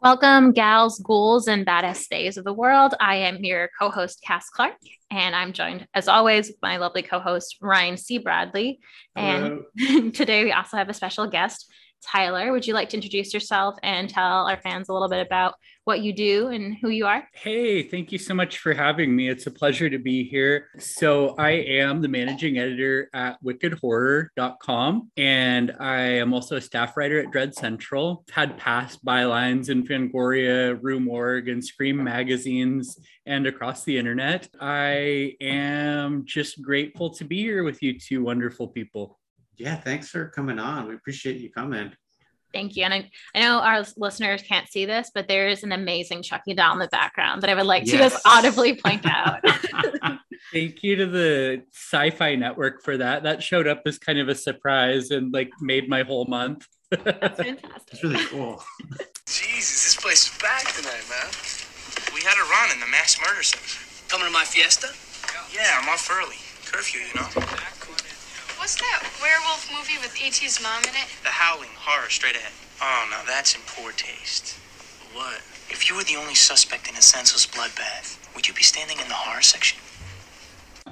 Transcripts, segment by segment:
Welcome, gals, ghouls, and badass days of the world. I am your co-host, Cass Clark, and I'm joined, as always, with my lovely co-host, Ryan C. Bradley. Hello. And today we also have a special guest, Tyler. Would you like to introduce yourself and tell our fans a little bit about what you do and who you are? Hey, thank you so much for having me. It's a pleasure to be here. So I am the managing editor at wickedhorror.com, and I am also a staff writer at Dread Central. I've had past bylines in Fangoria, Rue Morgue, and Scream magazines and across the internet. I am just grateful to be here with you two wonderful people. Yeah, thanks for coming on. We appreciate you coming. Thank you. And I know our listeners can't see this, but there is an amazing Chucky doll in the background that I would like to just audibly point out. Thank you to the Sci-Fi Network for that. That showed up as kind of a surprise and like made my whole month. That's fantastic. It's really cool. Jesus, this place is back tonight, man. We had a run in the mass murder section. Coming to my fiesta? Yeah, I'm off early. Curfew, you know. What's that werewolf movie with E.T.'s mom in it? The Howling, horror straight ahead. Oh, now that's in poor taste. What? If you were the only suspect in a senseless bloodbath, would you be standing in the horror section?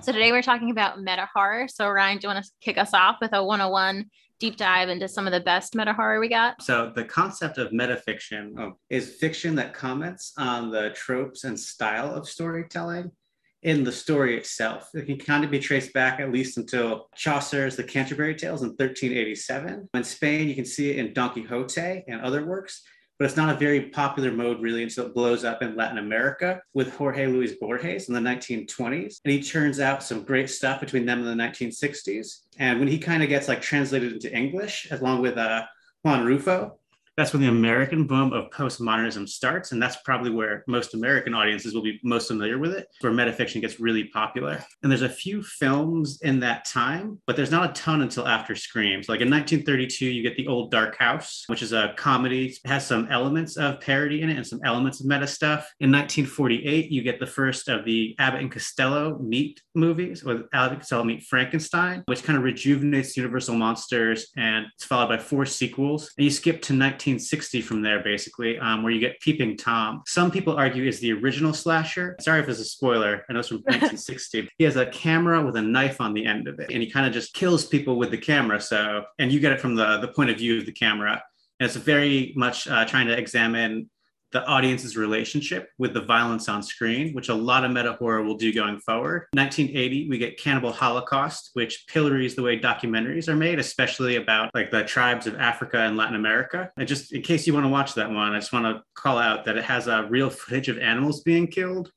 So today we're talking about meta-horror. So Ryan, do you want to kick us off with a 101 deep dive into some of the best meta-horror we got? So the concept of metafiction is fiction that comments on the tropes and style of storytelling in the story itself. It can kind of be traced back at least until Chaucer's The Canterbury Tales in 1387. In Spain, you can see it in Don Quixote and other works, but it's not a very popular mode really until it blows up in Latin America with Jorge Luis Borges in the 1920s. And he churns out some great stuff between them in the 1960s. And when he kind of gets like translated into English, along with Juan Rufo, that's when the American boom of postmodernism starts, and that's probably where most American audiences will be most familiar with it, where metafiction gets really popular. And there's a few films in that time, but there's not a ton until after Scream. So like in 1932, you get The Old Dark House, which is a comedy. It has some elements of parody in it and some elements of meta stuff. In 1948, you get the first of the Abbott and Costello meet movies, with Abbott and Costello meet Frankenstein, which kind of rejuvenates Universal Monsters, and it's followed by 4 sequels. And you skip to 1960 from there, basically, where you get Peeping Tom. Some people argue is the original slasher. Sorry if it's a spoiler. I know it's from 1960. He has a camera with a knife on the end of it, and he kind of just kills people with the camera. So, and you get it from the point of view of the camera. And it's very much trying to examine the audience's relationship with the violence on screen, which a lot of meta horror will do going forward. 1980, we get Cannibal Holocaust, which pillories the way documentaries are made, especially about like the tribes of Africa and Latin America. And just in case you want to watch that one, I just want to call out that it has real footage of animals being killed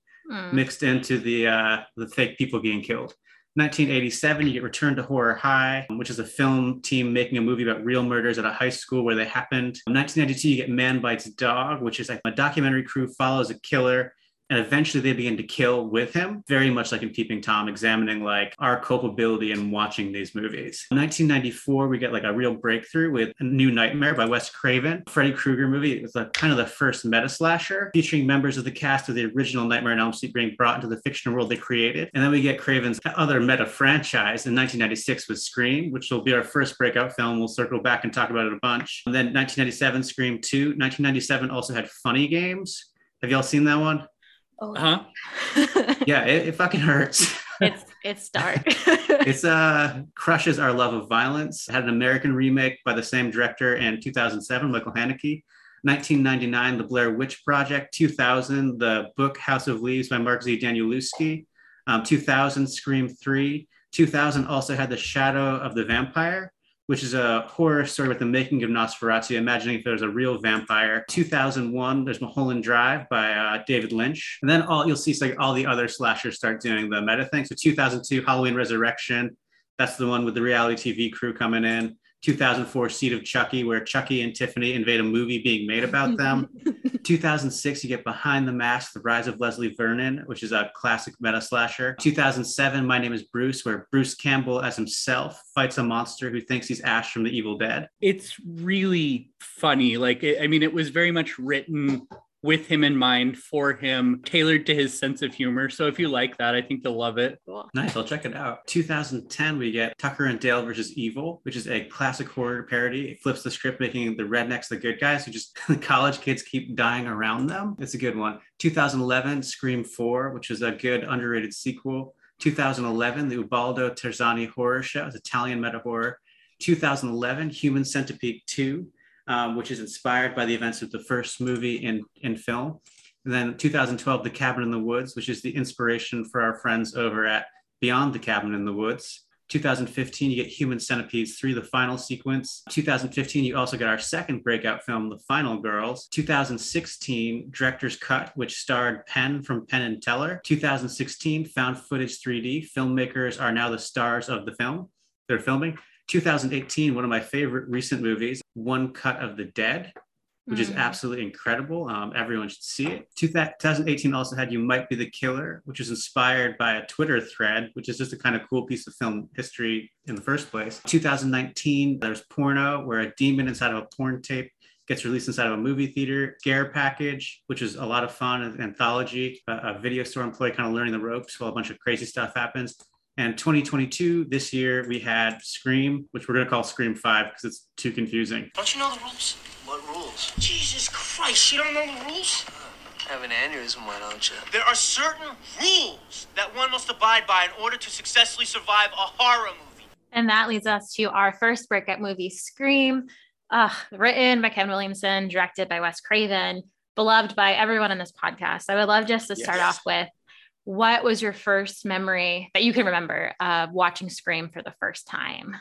mixed into the fake people being killed. 1987, you get Return to Horror High, which is a film team making a movie about real murders at a high school where they happened. In 1992, you get Man Bites Dog, which is like a documentary crew follows a killer, and eventually they begin to kill with him, very much like in Peeping Tom, examining like our culpability in watching these movies. In 1994, we get like a real breakthrough with A New Nightmare by Wes Craven. Freddy Krueger movie, it was like kind of the first meta slasher, featuring members of the cast of the original Nightmare on Elm Street being brought into the fictional world they created. And then we get Craven's other meta franchise in 1996 with Scream, which will be our first breakout film. We'll circle back and talk about it a bunch. And then 1997, Scream 2. 1997 also had Funny Games. Have y'all seen that one? Oh. Uh-huh. Yeah, it fucking hurts. It's dark. It's crushes our love of violence. It had an American remake by the same director in 2007, Michael Haneke. 1999, The Blair Witch Project. 2000, the book House of Leaves by Mark Z. Danielewski. 2000, Scream 3. 2000 also had The Shadow of the Vampire, which is a horror story with the making of Nosferatu, imagining if there was a real vampire. 2001, there's Mulholland Drive by David Lynch. And then you'll see like all the other slashers start doing the meta thing. So 2002, Halloween Resurrection. That's the one with the reality TV crew coming in. 2004, Seed of Chucky, where Chucky and Tiffany invade a movie being made about them. 2006, you get Behind the Mask, The Rise of Leslie Vernon, which is a classic meta slasher. 2007, My Name is Bruce, where Bruce Campbell as himself fights a monster who thinks he's Ash from The Evil Dead. It's really funny. Like, it was very much written with him in mind, for him, tailored to his sense of humor. So if you like that, I think you'll love it. Cool. Nice. I'll check it out. 2010, we get Tucker and Dale versus Evil, which is a classic horror parody. It flips the script, making the rednecks the good guys who just the college kids keep dying around them. It's a good one. 2011, Scream 4, which is a good underrated sequel. 2011, the Ubaldo Terzani horror show. It's Italian meta horror. 2011, Human Centipede 2, which is inspired by the events of the first movie in film. And then 2012, The Cabin in the Woods, which is the inspiration for our friends over at Beyond the Cabin in the Woods. 2015, you get Human Centipede 3, the final sequence. 2015, you also get our second breakout film, The Final Girls. 2016, Director's Cut, which starred Penn from Penn & Teller. 2016, Found Footage 3D. Filmmakers are now the stars of the film they're filming. 2018, one of my favorite recent movies, One Cut of the Dead, which is absolutely incredible. Everyone should see it. 2018 also had You Might Be the Killer, which is inspired by a Twitter thread, which is just a kind of cool piece of film history in the first place. 2019, there's Porno, where a demon inside of a porn tape gets released inside of a movie theater. Scare Package, which is a lot of fun, an anthology, a video store employee kind of learning the ropes while a bunch of crazy stuff happens. And 2022, this year, we had Scream, which we're going to call Scream 5 because it's too confusing. Don't you know the rules? What rules? Jesus Christ, you don't know the rules? Have an aneurysm, why don't you? There are certain rules that one must abide by in order to successfully survive a horror movie. And that leads us to our first breakout movie, Scream, written by Kevin Williamson, directed by Wes Craven, beloved by everyone on this podcast. I would love just to start off with, what was your first memory that you can remember of watching Scream for the first time?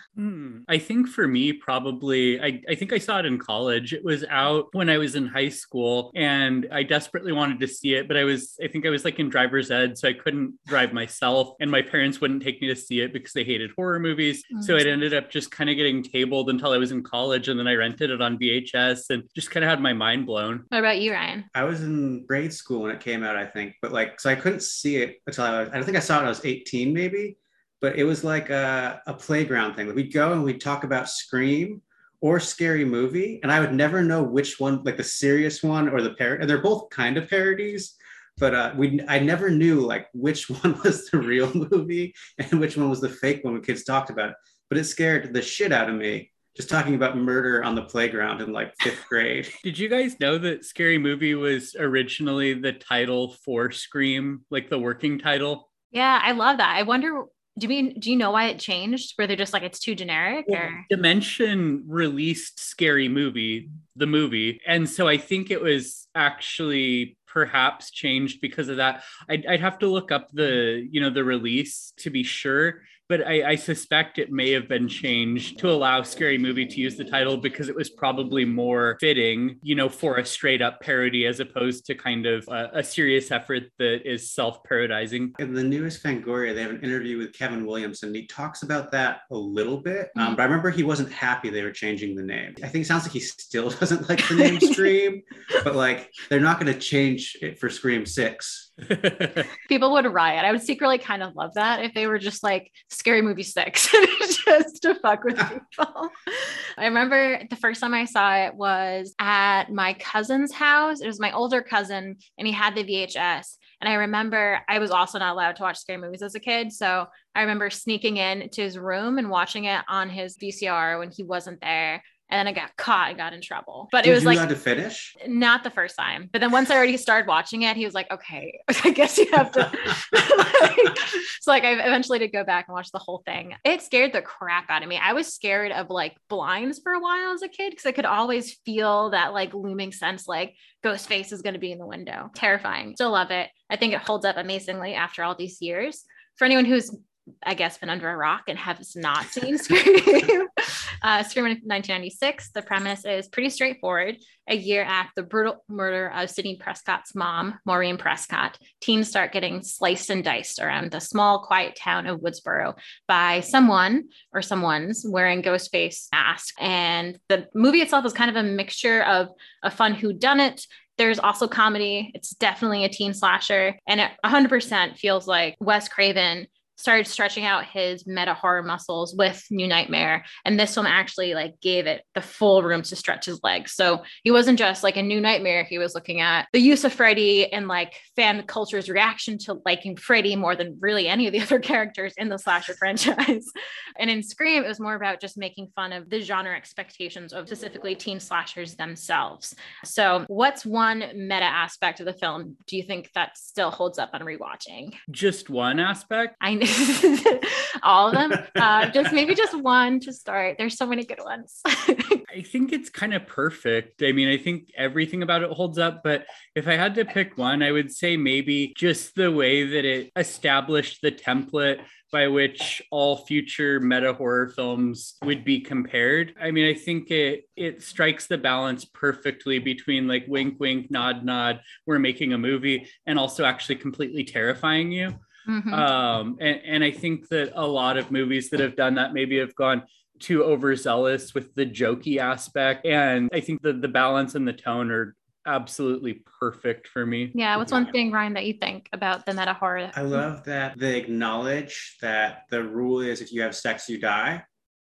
I think for me, probably, I think I saw it in college. It was out when I was in high school and I desperately wanted to see it, but I think I was like in driver's ed, so I couldn't drive myself and my parents wouldn't take me to see it because they hated horror movies. So it ended up just kind of getting tabled until I was in college, and then I rented it on VHS and just kind of had my mind blown. What about you, Ryan? I was in grade school when it came out, I think, but so I couldn't see it until I think I saw it when I was 18 maybe, but it was like a playground thing. We'd go and we'd talk about Scream or Scary Movie, and I would never know which one, like the serious one or the parody, and they're both kind of parodies, but I never knew like which one was the real movie and which one was the fake one when kids talked about it. But it scared the shit out of me, just talking about murder on the playground in like fifth grade. Did you guys know that Scary Movie was originally the title for Scream, like the working title? Yeah, I love that. I wonder, do you know why it changed? Were they just like, it's too generic? Well, or? Dimension released Scary Movie, the movie. And so I think it was actually perhaps changed because of that. I'd have to look up the release to be sure. But I suspect it may have been changed to allow Scary Movie to use the title because it was probably more fitting, for a straight up parody as opposed to kind of a serious effort that is self-parodizing. In the newest Fangoria, they have an interview with Kevin Williamson, and he talks about that a little bit. But I remember he wasn't happy they were changing the name. I think it sounds like he still doesn't like the name Scream, but like they're not going to change it for Scream 6. People would riot. I would secretly kind of love that if they were just like Scary Movie 6 just to fuck with people. I remember the first time I saw it was at my cousin's house. It was my older cousin and he had the VHS. And I remember I was also not allowed to watch Scary Movies as a kid. So I remember sneaking in to his room and watching it on his VCR when he wasn't there. And then I got caught and got in trouble. But it was like, you had to finish? Not the first time. But then once I already started watching it, he was like, okay, I guess you have to. I eventually did go back and watch the whole thing. It scared the crap out of me. I was scared of like blinds for a while as a kid because I could always feel that like looming sense, like Ghostface is going to be in the window. Terrifying. Still love it. I think it holds up amazingly after all these years. For anyone who's, I guess, been under a rock and has not seen Scream. Scream in 1996. The premise is pretty straightforward. A year after the brutal murder of Sidney Prescott's mom, Maureen Prescott, teens start getting sliced and diced around the small, quiet town of Woodsboro by someone or someone's wearing Ghostface masks. And the movie itself is kind of a mixture of a fun whodunit. There's also comedy. It's definitely a teen slasher. And it 100% feels like Wes Craven started stretching out his meta horror muscles with New Nightmare. And this one actually like gave it the full room to stretch his legs. So he wasn't just like a New Nightmare. He was looking at the use of Freddy and like fan culture's reaction to liking Freddy more than really any of the other characters in the slasher franchise. And in Scream, it was more about just making fun of the genre expectations of specifically teen slashers themselves. So what's one meta aspect of the film do you think that still holds up on rewatching? Just one aspect? I know. All of them, just maybe just one to start. There's so many good ones. I think it's kind of perfect. I mean, I think everything about it holds up, but if I had to pick one, I would say maybe just the way that it established the template by which all future meta horror films would be compared. I mean, I think it strikes the balance perfectly between like wink, wink, nod, nod, we're making a movie, and also actually completely terrifying you. Mm-hmm. And I think that a lot of movies that have done that maybe have gone too overzealous with the jokey aspect. And I think that the balance and the tone are absolutely perfect for me. Yeah. What's one thing, Ryan, that you think about the meta horror? I love that they acknowledge that the rule is if you have sex, you die.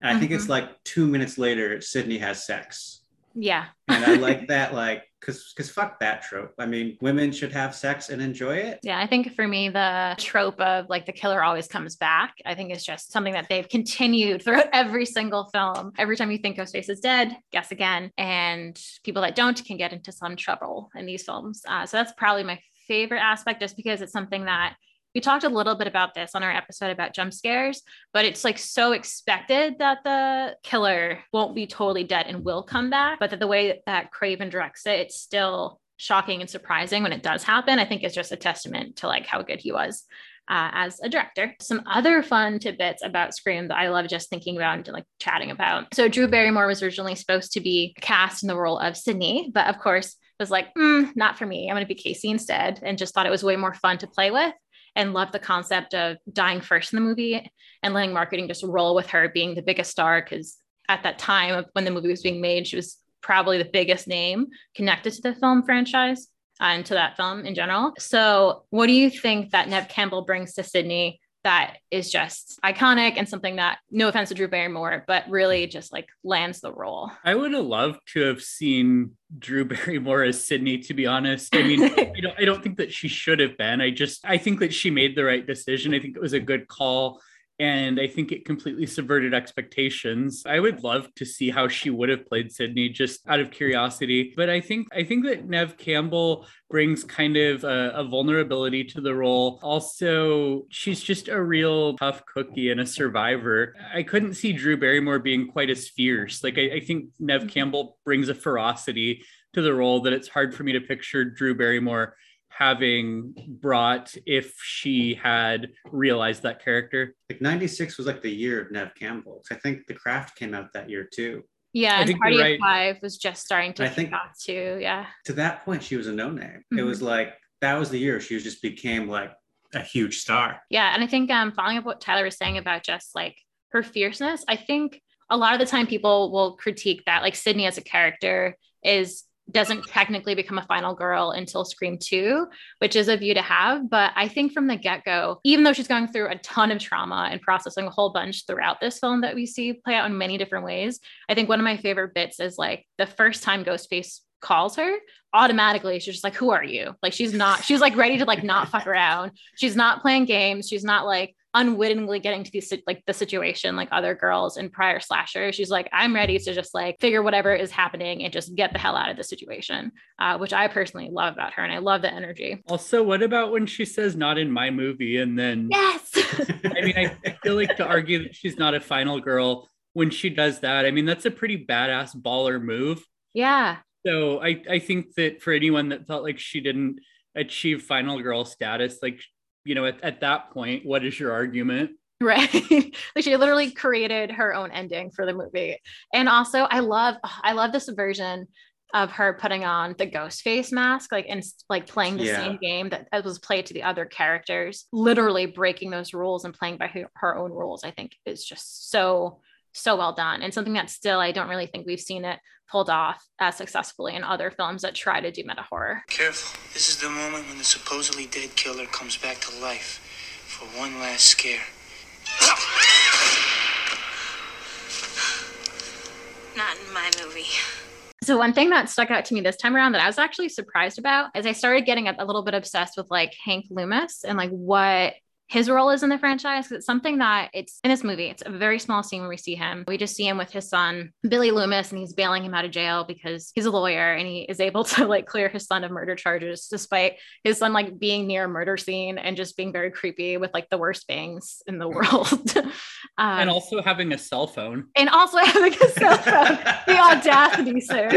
And I think it's like 2 minutes later, Sidney has sex. Yeah. And I like that, like, because fuck that trope. I mean, women should have sex and enjoy it. Yeah, I think for me, the trope of like the killer always comes back, I think it's just something that they've continued throughout every single film. Every time you think Ghostface is dead, guess again. And people that don't can get into some trouble in these films. So that's probably my favorite aspect, just because it's something that we talked a little bit about this on our episode about jump scares, but it's like so expected that the killer won't be totally dead and will come back, but that the way that Craven directs it, it's still shocking and surprising when it does happen. I think it's just a testament to like how good he was as a director. Some other fun tidbits about Scream that I love just thinking about and like chatting about. So Drew Barrymore was originally supposed to be cast in the role of Sydney, but of course was like, not for me. I'm going to be Casey instead, and just thought it was way more fun to play with. And loved the concept of dying first in the movie and letting marketing just roll with her being the biggest star, because at that time when the movie was being made, she was probably the biggest name connected to the film franchise and to that film in general. So what do you think that Neve Campbell brings to Sydney that is just iconic and something that, no offense to Drew Barrymore, but really just like lands the role? I would have loved to have seen Drew Barrymore as Sydney, to be honest. I mean, I don't think that she should have been. I think that she made the right decision. I think it was a good call. And I think it completely subverted expectations. I would love to see how she would have played Sydney, just out of curiosity. But I think that Neve Campbell brings kind of a vulnerability to the role. Also, she's just a real tough cookie and a survivor. I couldn't see Drew Barrymore being quite as fierce. Like I think Neve Campbell brings a ferocity to the role that it's hard for me to picture Drew Barrymore having brought if she had realized that character. Like 96 was like the year of Neve Campbell. I think The Craft came out that year too. Yeah, and Party of Five was just starting to kick off too. Yeah. To that point, she was a no-name. Mm-hmm. It was like, that was the year she just became like a huge star. Yeah, and I think following up what Tyler was saying about just like her fierceness, I think a lot of the time people will critique that like Sydney as a character doesn't technically become a final girl until Scream 2, which is a view to have. But I think from the get-go, even though she's going through a ton of trauma and processing a whole bunch throughout this film that we see play out in many different ways, I think one of my favorite bits is like the first time Ghostface calls her, automatically she's just like, who are you? Like she's like ready to like not fuck around. She's not playing games. She's not like unwittingly getting to these like the situation like other girls in prior slashers. She's like, I'm ready to just like figure whatever is happening and just get the hell out of the situation, which I personally love about her, and I love the energy. Also, what about when she says not in my movie, and then yes, I mean, I feel like to argue that she's not a final girl when she does that, I mean, that's a pretty badass baller move. Yeah. So I think that for anyone that felt like she didn't achieve final girl status, like, you know, at that point, what is your argument? Right. Like she literally created her own ending for the movie. And also I love the subversion of her putting on the ghost face mask, like, and like playing the same game that was played to the other characters, literally breaking those rules and playing by her own rules. I think is just so well done, and something that still I don't really think we've seen it pulled off as successfully in other films that try to do meta horror. Careful, this is the moment when the supposedly dead killer comes back to life. for one last scare. Not in my movie. So one thing that stuck out to me this time around that I was actually surprised about is I started getting a little bit obsessed with like Hank Loomis and like what his role is in the franchise. It's something that it's in this movie. It's a very small scene where we see him. We just see him with his son, Billy Loomis, and he's bailing him out of jail because he's a lawyer and he is able to like clear his son of murder charges, despite his son like being near a murder scene and just being very creepy with like the worst bangs in the world. And also having a cell phone. The audacity, sir.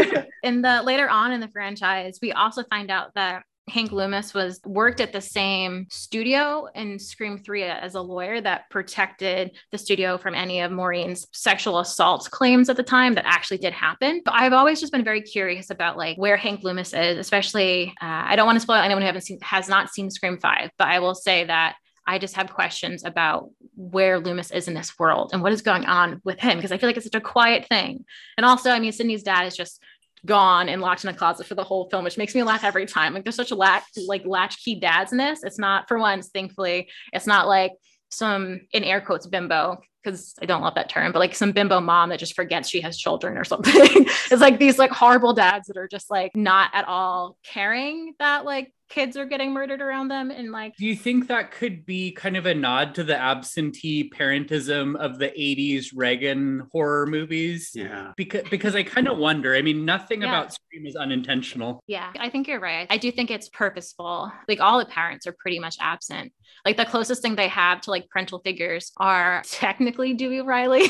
Later on in the franchise, we also find out that Hank Loomis worked at the same studio in Scream 3 as a lawyer that protected the studio from any of Maureen's sexual assault claims at the time that actually did happen. But I've always just been very curious about like where Hank Loomis is, especially, I don't want to spoil anyone who has not seen Scream 5, but I will say that I just have questions about where Loomis is in this world and what is going on with him, because I feel like it's such a quiet thing. And also, I mean, Sidney's dad is just gone and locked in a closet for the whole film, which makes me laugh every time. Like there's such a latchkey dads in this. It's not, for once, thankfully, it's not like some, in air quotes, bimbo, because I don't love that term, but like some bimbo mom that just forgets she has children or something. It's like these like horrible dads that are just like not at all caring that like kids are getting murdered around them. And like, do you think that could be kind of a nod to the absentee parentism of the 80s Reagan horror movies? Yeah. Because I kind of wonder, I mean, nothing about Scream is unintentional. Yeah, I think you're right. I do think it's purposeful. Like all the parents are pretty much absent. Like the closest thing they have to like parental figures are technically Dewey Riley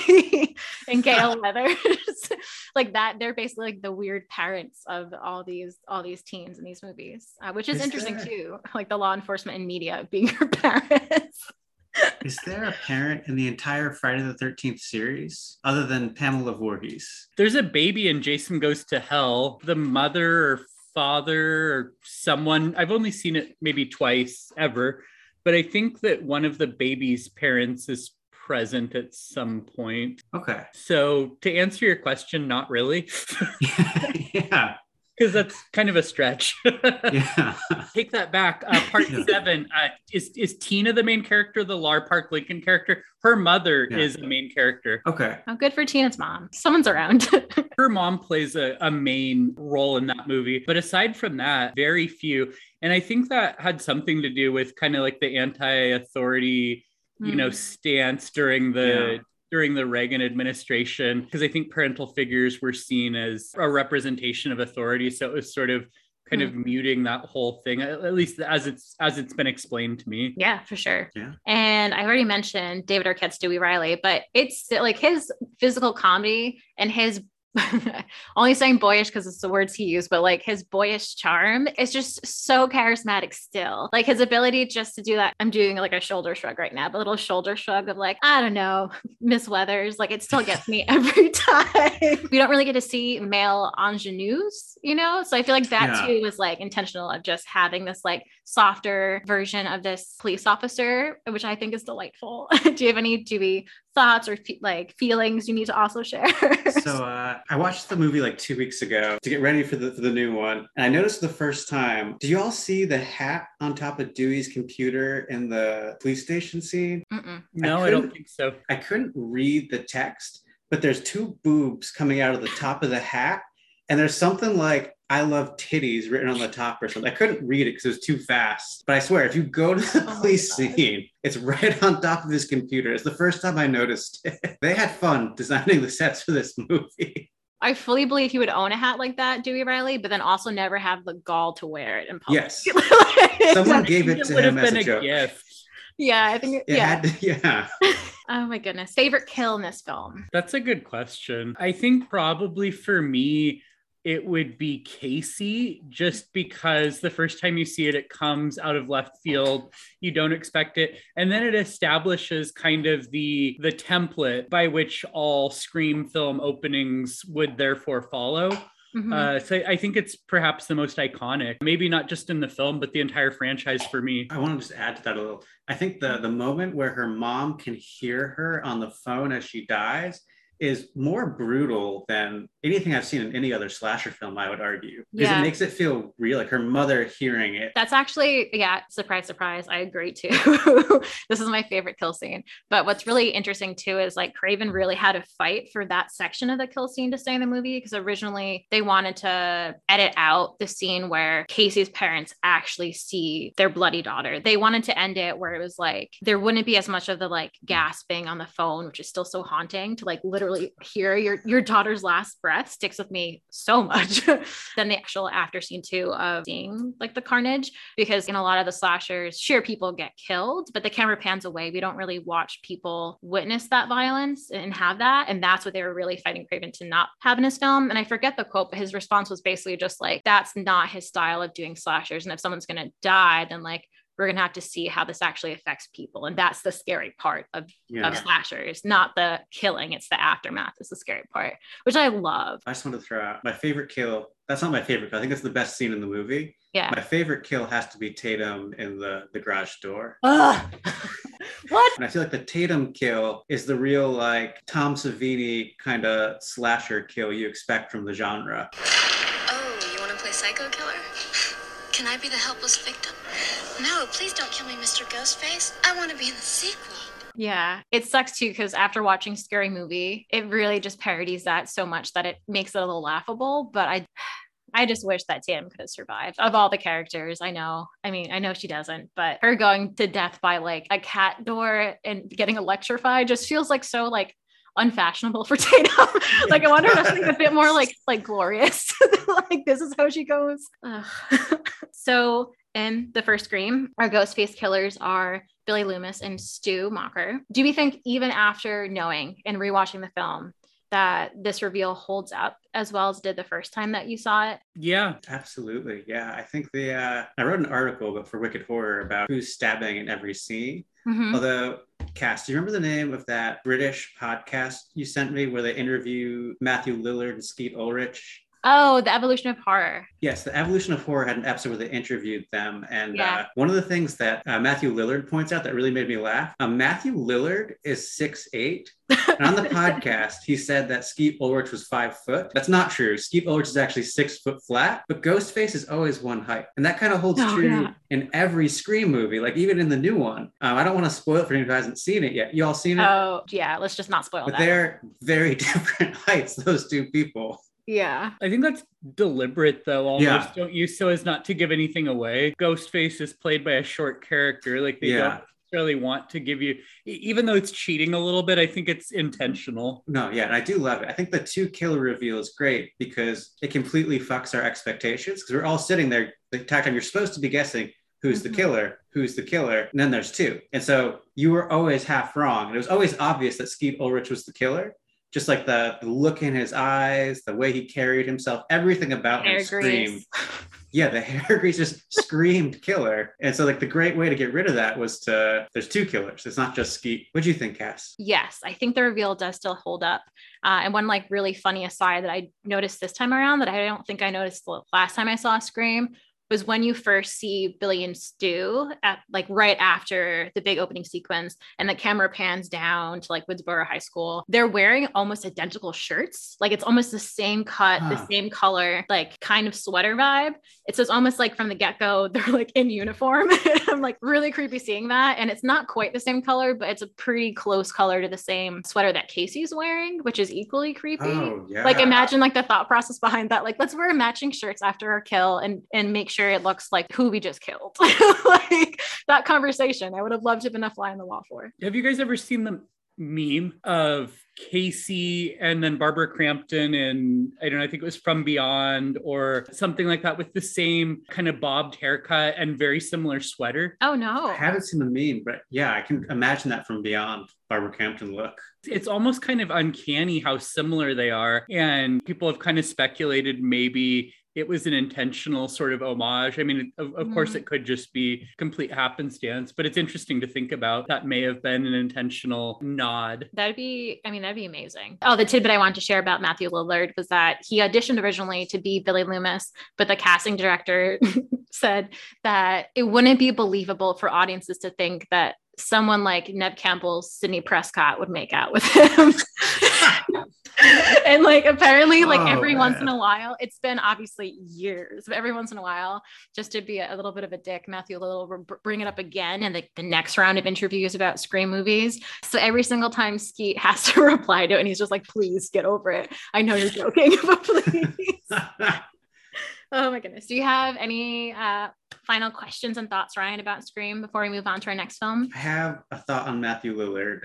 and Gail Weathers. Like that, they're basically like the weird parents of all these teens in these movies, which is interesting too. Like the law enforcement and media being your parents. Is there a parent in the entire Friday the 13th series other than Pamela Voorhees? There's a baby in Jason Goes to Hell. The mother or father or someone. I've only seen it maybe twice ever, but I think that one of the baby's parents is present at some point. Okay. So to answer your question, not really. Yeah. Because that's kind of a stretch. Yeah. Take that back. Part 7, is Tina the main character, the Lar Park Lincoln character? Her mother is the main character. Okay. Oh, good for Tina's mom. Someone's around. Her mom plays a main role in that movie. But aside from that, very few. And I think that had something to do with kind of like the anti-authority, you know, stance during the Reagan administration, because I think parental figures were seen as a representation of authority. So it was sort of kind of muting that whole thing, at least as it's been explained to me. Yeah, for sure. Yeah. And I already mentioned David Arquette's Dewey Riley, but it's like his physical comedy and his only saying boyish because it's the words he used, but like his boyish charm is just so charismatic still. Like his ability just to do that. I'm doing like a shoulder shrug right now, but a little shoulder shrug of like, I don't know, Miss Weathers. Like it still gets me every time. We don't really get to see male ingenues, you know? So I feel like that too was like intentional of just having this like softer version of this police officer, which I think is delightful. Do you have any Dewey thoughts or feelings you need to also share? So I watched the movie like 2 weeks ago to get ready for the new one. And I noticed the first time, do you all see the hat on top of Dewey's computer in the police station scene? Mm-mm. No, I don't think so. I couldn't read the text, but there's two boobs coming out of the top of the hat. And there's something like, I love titties written on the top or something. I couldn't read it because it was too fast. But I swear, if you go to the police scene, it's right on top of his computer. It's the first time I noticed it. They had fun designing the sets for this movie. I fully believe he would own a hat like that, Dewey Riley, but then also never have the gall to wear it in public. Yes. Someone gave it to him as a joke. Gift. Yeah, I think it had to. Oh my goodness. Favorite kill in this film? That's a good question. I think probably for me, it would be Casey, just because the first time you see it, it comes out of left field. You don't expect it. And then it establishes kind of the template by which all Scream film openings would therefore follow. Mm-hmm. So I think it's perhaps the most iconic, maybe not just in the film, but the entire franchise for me. I want to just add to that a little. I think the moment where her mom can hear her on the phone as she dies is more brutal than anything I've seen in any other slasher film, I would argue, because it makes it feel real, like her mother hearing it. That's actually, surprise, surprise. I agree too. This is my favorite kill scene. But what's really interesting too, is like Craven really had a fight for that section of the kill scene to stay in the movie, because originally they wanted to edit out the scene where Casey's parents actually see their bloody daughter. They wanted to end it where it was like, there wouldn't be as much of the like gasping on the phone, which is still so haunting to like literally hear your daughter's last breath sticks with me so much than the actual after scene too of seeing like the carnage, because in a lot of the slashers, sure, people get killed, but the camera pans away. We don't really watch people witness that violence and have that. And that's what they were really fighting Craven to not have in his film. And I forget the quote, but his response was basically just like, that's not his style of doing slashers. And if someone's going to die, then like, we're going to have to see how this actually affects people. And that's the scary part of slashers, not the killing. It's the aftermath. It's the scary part, which I love. I just want to throw out my favorite kill. That's not my favorite kill. I think it's the best scene in the movie. Yeah. My favorite kill has to be Tatum in the garage door. Ugh. What? And I feel like the Tatum kill is the real, like, Tom Savini kind of slasher kill you expect from the genre. Oh, you want to play psycho killer? Can I be the helpless victim? No, please don't kill me, Mr. Ghostface. I want to be in the sequel. Yeah, it sucks too, because after watching Scary Movie, it really just parodies that so much that it makes it a little laughable. But I just wish that Tatum could have survived of all the characters. I know. I mean, I know she doesn't, but her going to death by like a cat door and getting electrified just feels like so like unfashionable for Tatum. Like I wanted her to think a bit more like glorious. Like this is how she goes. So in the first Scream, our Ghostface killers are Billy Loomis and Stu Mocker. Do we think even after knowing and rewatching the film that this reveal holds up as well as did the first time that you saw it? Yeah, absolutely. Yeah, I think I wrote an article for Wicked Horror about who's stabbing in every scene. Mm-hmm. Although, Cass, do you remember the name of that British podcast you sent me where they interview Matthew Lillard and Skeet Ulrich? Oh, The Evolution of Horror. Yes, The Evolution of Horror had an episode where they interviewed them. And one of the things that Matthew Lillard points out that really made me laugh, Matthew Lillard is 6'8". And on the podcast, he said that Skeet Ulrich was 5 foot. That's not true. Skeet Ulrich is actually 6 foot flat, but Ghostface is always one height. And that kind of holds true in every Scream movie, like even in the new one. I don't want to spoil it for anyone who hasn't seen it yet. You all seen it? Oh, yeah. Let's just not spoil that. But they're very different heights, those two people. Yeah. I think that's deliberate though, almost, don't you? So as not to give anything away. Ghostface is played by a short character. Like they don't really want to give you, even though it's cheating a little bit, I think it's intentional. No, yeah, and I do love it. I think the two killer reveal is great because it completely fucks our expectations because we're all sitting there the entire time. You're supposed to be guessing who's the killer, and then there's two. And so you were always half wrong. And it was always obvious that Skeet Ulrich was the killer. Just like the look in his eyes, the way he carried himself, everything about him screamed. Yeah, the hair grease just screamed killer. And so like the great way to get rid of that was there's two killers. It's not just Skeet. What do you think, Cass? Yes, I think the reveal does still hold up. And one like really funny aside that I noticed this time around that I don't think I noticed the last time I saw Scream was when you first see Billy and Stu at like right after the big opening sequence and the camera pans down to like Woodsboro High School, they're wearing almost identical shirts. Like it's almost the same cut, the same color, like kind of sweater vibe. It's just almost like from the get-go, they're like in uniform. I'm like really creepy seeing that. And it's not quite the same color, but it's a pretty close color to the same sweater that Casey's wearing, which is equally creepy. Oh, yeah. Like imagine like the thought process behind that. Like let's wear matching shirts after our kill and make sure it looks like who we just killed. Like that conversation I would have loved to have been a fly on the wall for. Have you guys ever seen the meme of Casey and then Barbara Crampton and I think it was From Beyond or something like that with the same kind of bobbed haircut and very similar sweater? Oh no, I haven't seen the meme, but yeah, I can imagine that From Beyond Barbara Crampton look. It's almost kind of uncanny how similar they are, and people have kind of speculated maybe it was an intentional sort of homage. I mean, of course, it could just be complete happenstance, but it's interesting to think about. That may have been an intentional nod. That'd be amazing. Oh, the tidbit I wanted to share about Matthew Lillard was that he auditioned originally to be Billy Loomis, but the casting director said that it wouldn't be believable for audiences to think that someone like Neve Campbell, Sidney Prescott would make out with him. And like apparently like every once in a while, it's been obviously years, but every once in a while, just to be a little bit of a dick, Matthew Lillard will bring it up again in the next round of interviews about Scream movies. So every single time Skeet has to reply to it, and he's just like, please get over it. I know you're joking, but please. Oh my goodness. Do you have any final questions and thoughts, Ryan, about Scream before we move on to our next film? I have a thought on Matthew Lillard.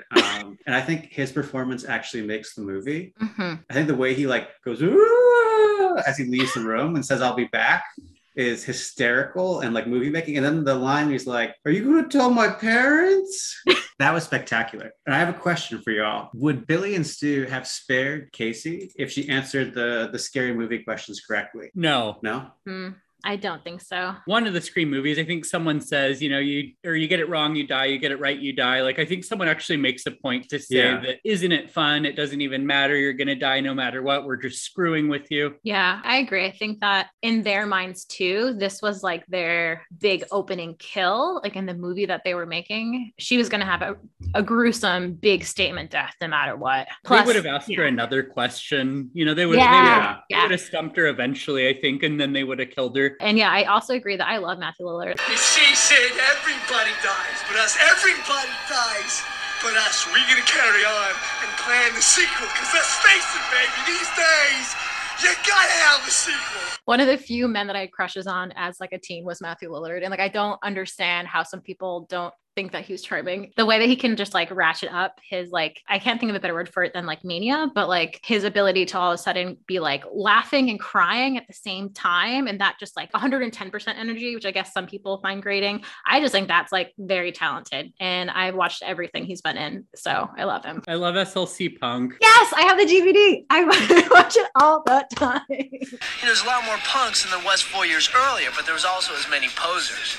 And I think his performance actually makes the movie. Mm-hmm. I think the way he like goes as he leaves the room and says, I'll be back, is hysterical and like movie making. And then the line where he's like, are you going to tell my parents? That was spectacular. And I have a question for y'all. Would Billy and Stu have spared Casey if she answered the Scary Movie questions correctly? No. No? I don't think so. One of the Scream movies, I think someone says, you know, you get it wrong, you die, you get it right, you die. Like, I think someone actually makes a point to say that, isn't it fun? It doesn't even matter. You're going to die no matter what. We're just screwing with you. Yeah, I agree. I think that in their minds too, this was like their big opening kill, like in the movie that they were making. She was going to have a gruesome, big statement death no matter what. Plus, they would have asked her another question. You know, they would have stumped her eventually, I think, and then they would have killed her. And yeah, I also agree that I love Matthew Lillard. She said everybody dies, but us. Everybody dies, but us. We're going to carry on and plan the sequel, because let's face it, baby, these days, you gotta have a sequel. One of the few men that I had crushes on as like a teen was Matthew Lillard. And like, I don't understand how some people don't think that he's charming. The way that he can just like ratchet up his like, I can't think of a better word for it than like mania, but like his ability to all of a sudden be like laughing and crying at the same time. And that just like 110% energy, which I guess some people find grating. I just think that's like very talented. And I've watched everything he's been in. So I love him. I love SLC Punk. Yes, I have the DVD. I watch it all the time. There's a lot more punks than there was 4 years earlier, but there was also as many posers.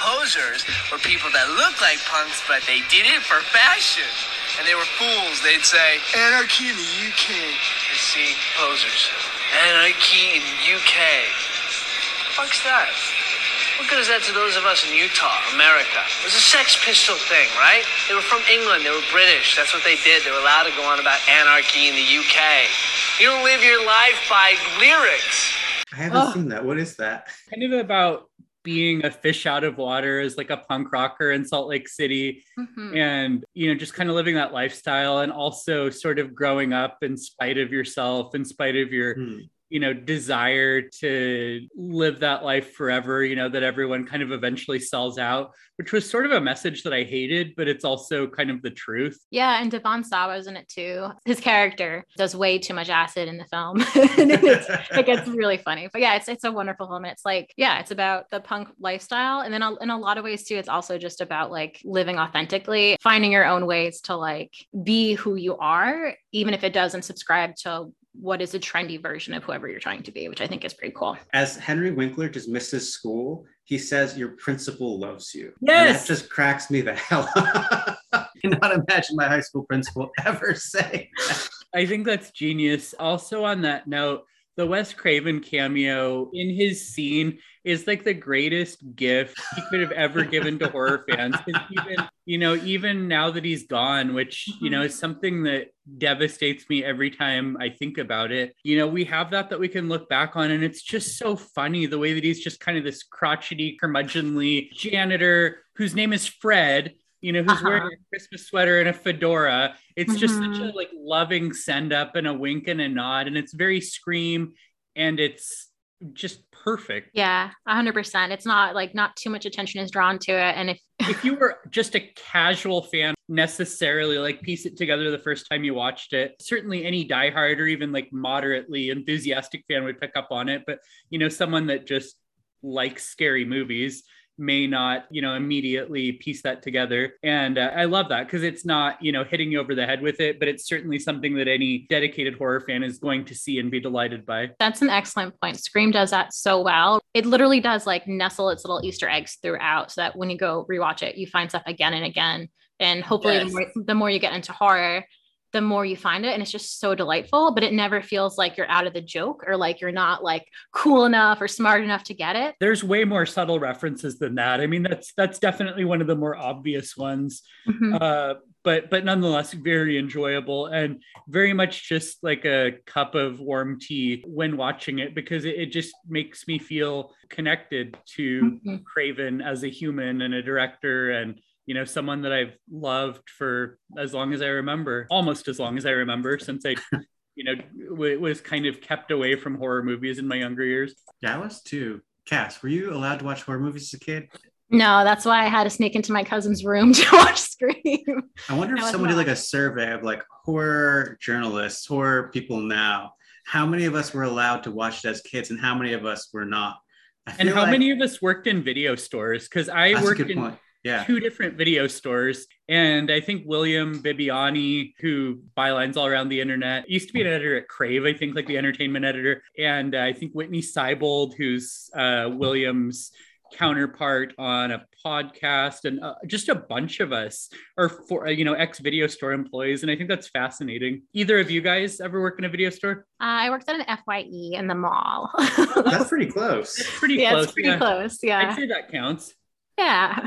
Posers were people that looked like punks, but they did it for fashion. And they were fools. They'd say, anarchy in the UK. You see, posers. Anarchy in the UK. What the fuck's that? What good is that to those of us in Utah, America? It was a Sex Pistol thing, right? They were from England. They were British. That's what they did. They were allowed to go on about anarchy in the UK. You don't live your life by lyrics. I haven't seen that. What is that? Kind of about being a fish out of water as like a punk rocker in Salt Lake City, and, you know, just kind of living that lifestyle, and also sort of growing up in spite of yourself, in spite of your, you know, desire to live that life forever, you know, that everyone kind of eventually sells out, which was sort of a message that I hated, but it's also kind of the truth. Yeah. And Devon Sawa's in it too. His character does way too much acid in the film. And it gets really funny, but yeah, it's a wonderful film. And it's like, yeah, it's about the punk lifestyle. And then in a lot of ways too, it's also just about like living authentically, finding your own ways to like be who you are, even if it doesn't subscribe to what is a trendy version of whoever you're trying to be, which I think is pretty cool. As Henry Winkler just misses school, he says, your principal loves you. Yes. And that just cracks me the hell up. I cannot imagine my high school principal ever saying that. I think that's genius. Also on that note, the Wes Craven cameo in his scene is like the greatest gift he could have ever given to horror fans. Even now that he's gone, which, you know, is something that devastates me every time I think about it. You know, we have that we can look back on, and it's just so funny the way that he's just kind of this crotchety, curmudgeonly janitor whose name is Fred, you know, who's wearing a Christmas sweater and a fedora. It's just such a like loving send up and a wink and a nod. And it's very Scream, and it's just perfect. Yeah, 100%. It's not like, not too much attention is drawn to it. And if you were just a casual fan, necessarily like piece it together the first time you watched it, certainly any diehard or even like moderately enthusiastic fan would pick up on it. But, you know, someone that just likes scary movies may not, you know, immediately piece that together. And I love that, because it's not, you know, hitting you over the head with it, but it's certainly something that any dedicated horror fan is going to see and be delighted by. That's an excellent point. Scream does that so well. It literally does like nestle its little Easter eggs throughout, so that when you go rewatch it, you find stuff again and again. And hopefully the more you get into horror, the more you find it. And it's just so delightful, but it never feels like you're out of the joke, or like you're not like cool enough or smart enough to get it. There's way more subtle references than that. I mean, that's definitely one of the more obvious ones. but nonetheless very enjoyable and very much just like a cup of warm tea when watching it, because it just makes me feel connected to Craven as a human and a director and, you know, someone that I've loved for as long as I remember, almost as long as I remember, since I, you know, was kind of kept away from horror movies in my younger years. Yeah, I was too. Cass, were you allowed to watch horror movies as a kid? No, that's why I had to sneak into my cousin's room to watch Scream. I wonder if someone did like a survey of like horror journalists, horror people now, how many of us were allowed to watch it as kids and how many of us were not? And how many of us worked in video stores? Because I worked in two different video stores. And I think William Bibiani, who bylines all around the internet, used to be an editor at Crave, I think, like the entertainment editor. And I think Whitney Seibold, who's William's counterpart on a podcast, and just a bunch of us are, for you know, ex video store employees, and I think that's fascinating. Either of you guys ever work in a video store? I worked at an FYE in the mall. That's pretty close. That's pretty close. Yeah, I'd say that counts. Yeah.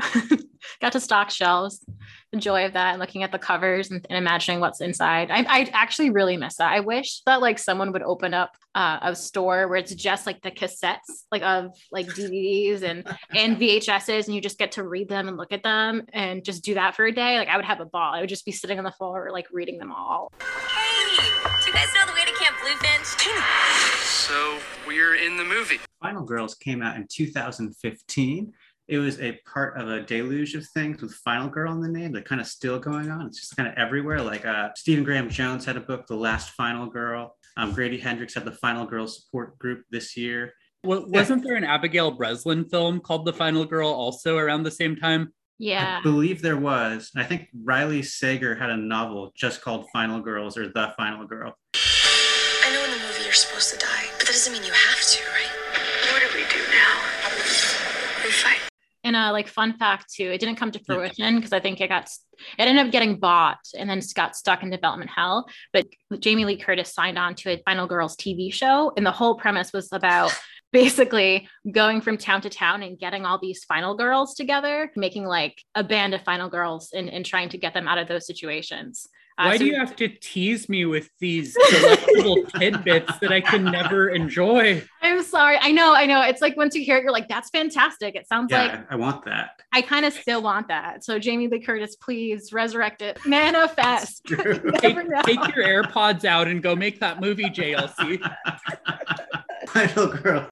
Got to stock shelves. The joy of that, and looking at the covers and imagining what's inside. I actually really miss that. I wish that like someone would open up a store where it's just like the cassettes, like of like DVDs and VHSs, and you just get to read them and look at them and just do that for a day. Like I would have a ball. I would just be sitting on the floor like reading them all. Hey, do you guys know the way to Camp Bluefinch? So we're in the movie. Final Girls came out in 2015. It was a part of a deluge of things with Final Girl in the name. They're kind of still going on. It's just kind of everywhere. Like Stephen Graham Jones had a book, The Last Final Girl. Grady Hendrix had the Final Girl support group this year. Well, wasn't there an Abigail Breslin film called The Final Girl also around the same time? Yeah. I believe there was. I think Riley Sager had a novel just called Final Girls or The Final Girl. I know in the movie you're supposed to die, but that doesn't mean you have to, right? What do we do now? We fight. And like fun fact too, it didn't come to fruition because I think it ended up getting bought and then got stuck in development hell. But Jamie Lee Curtis signed on to a Final Girls TV show, and the whole premise was about basically going from town to town and getting all these final girls together, making like a band of final girls and trying to get them out of those situations. Why do you have to tease me with these delectable tidbits that I can never enjoy? I'm sorry. I know. It's like once you hear it, you're like, that's fantastic. It sounds like I want that. I kind of still want that. So Jamie Lee Curtis, please resurrect it. Manifest. Take your AirPods out and go make that movie, JLC. Final Girl.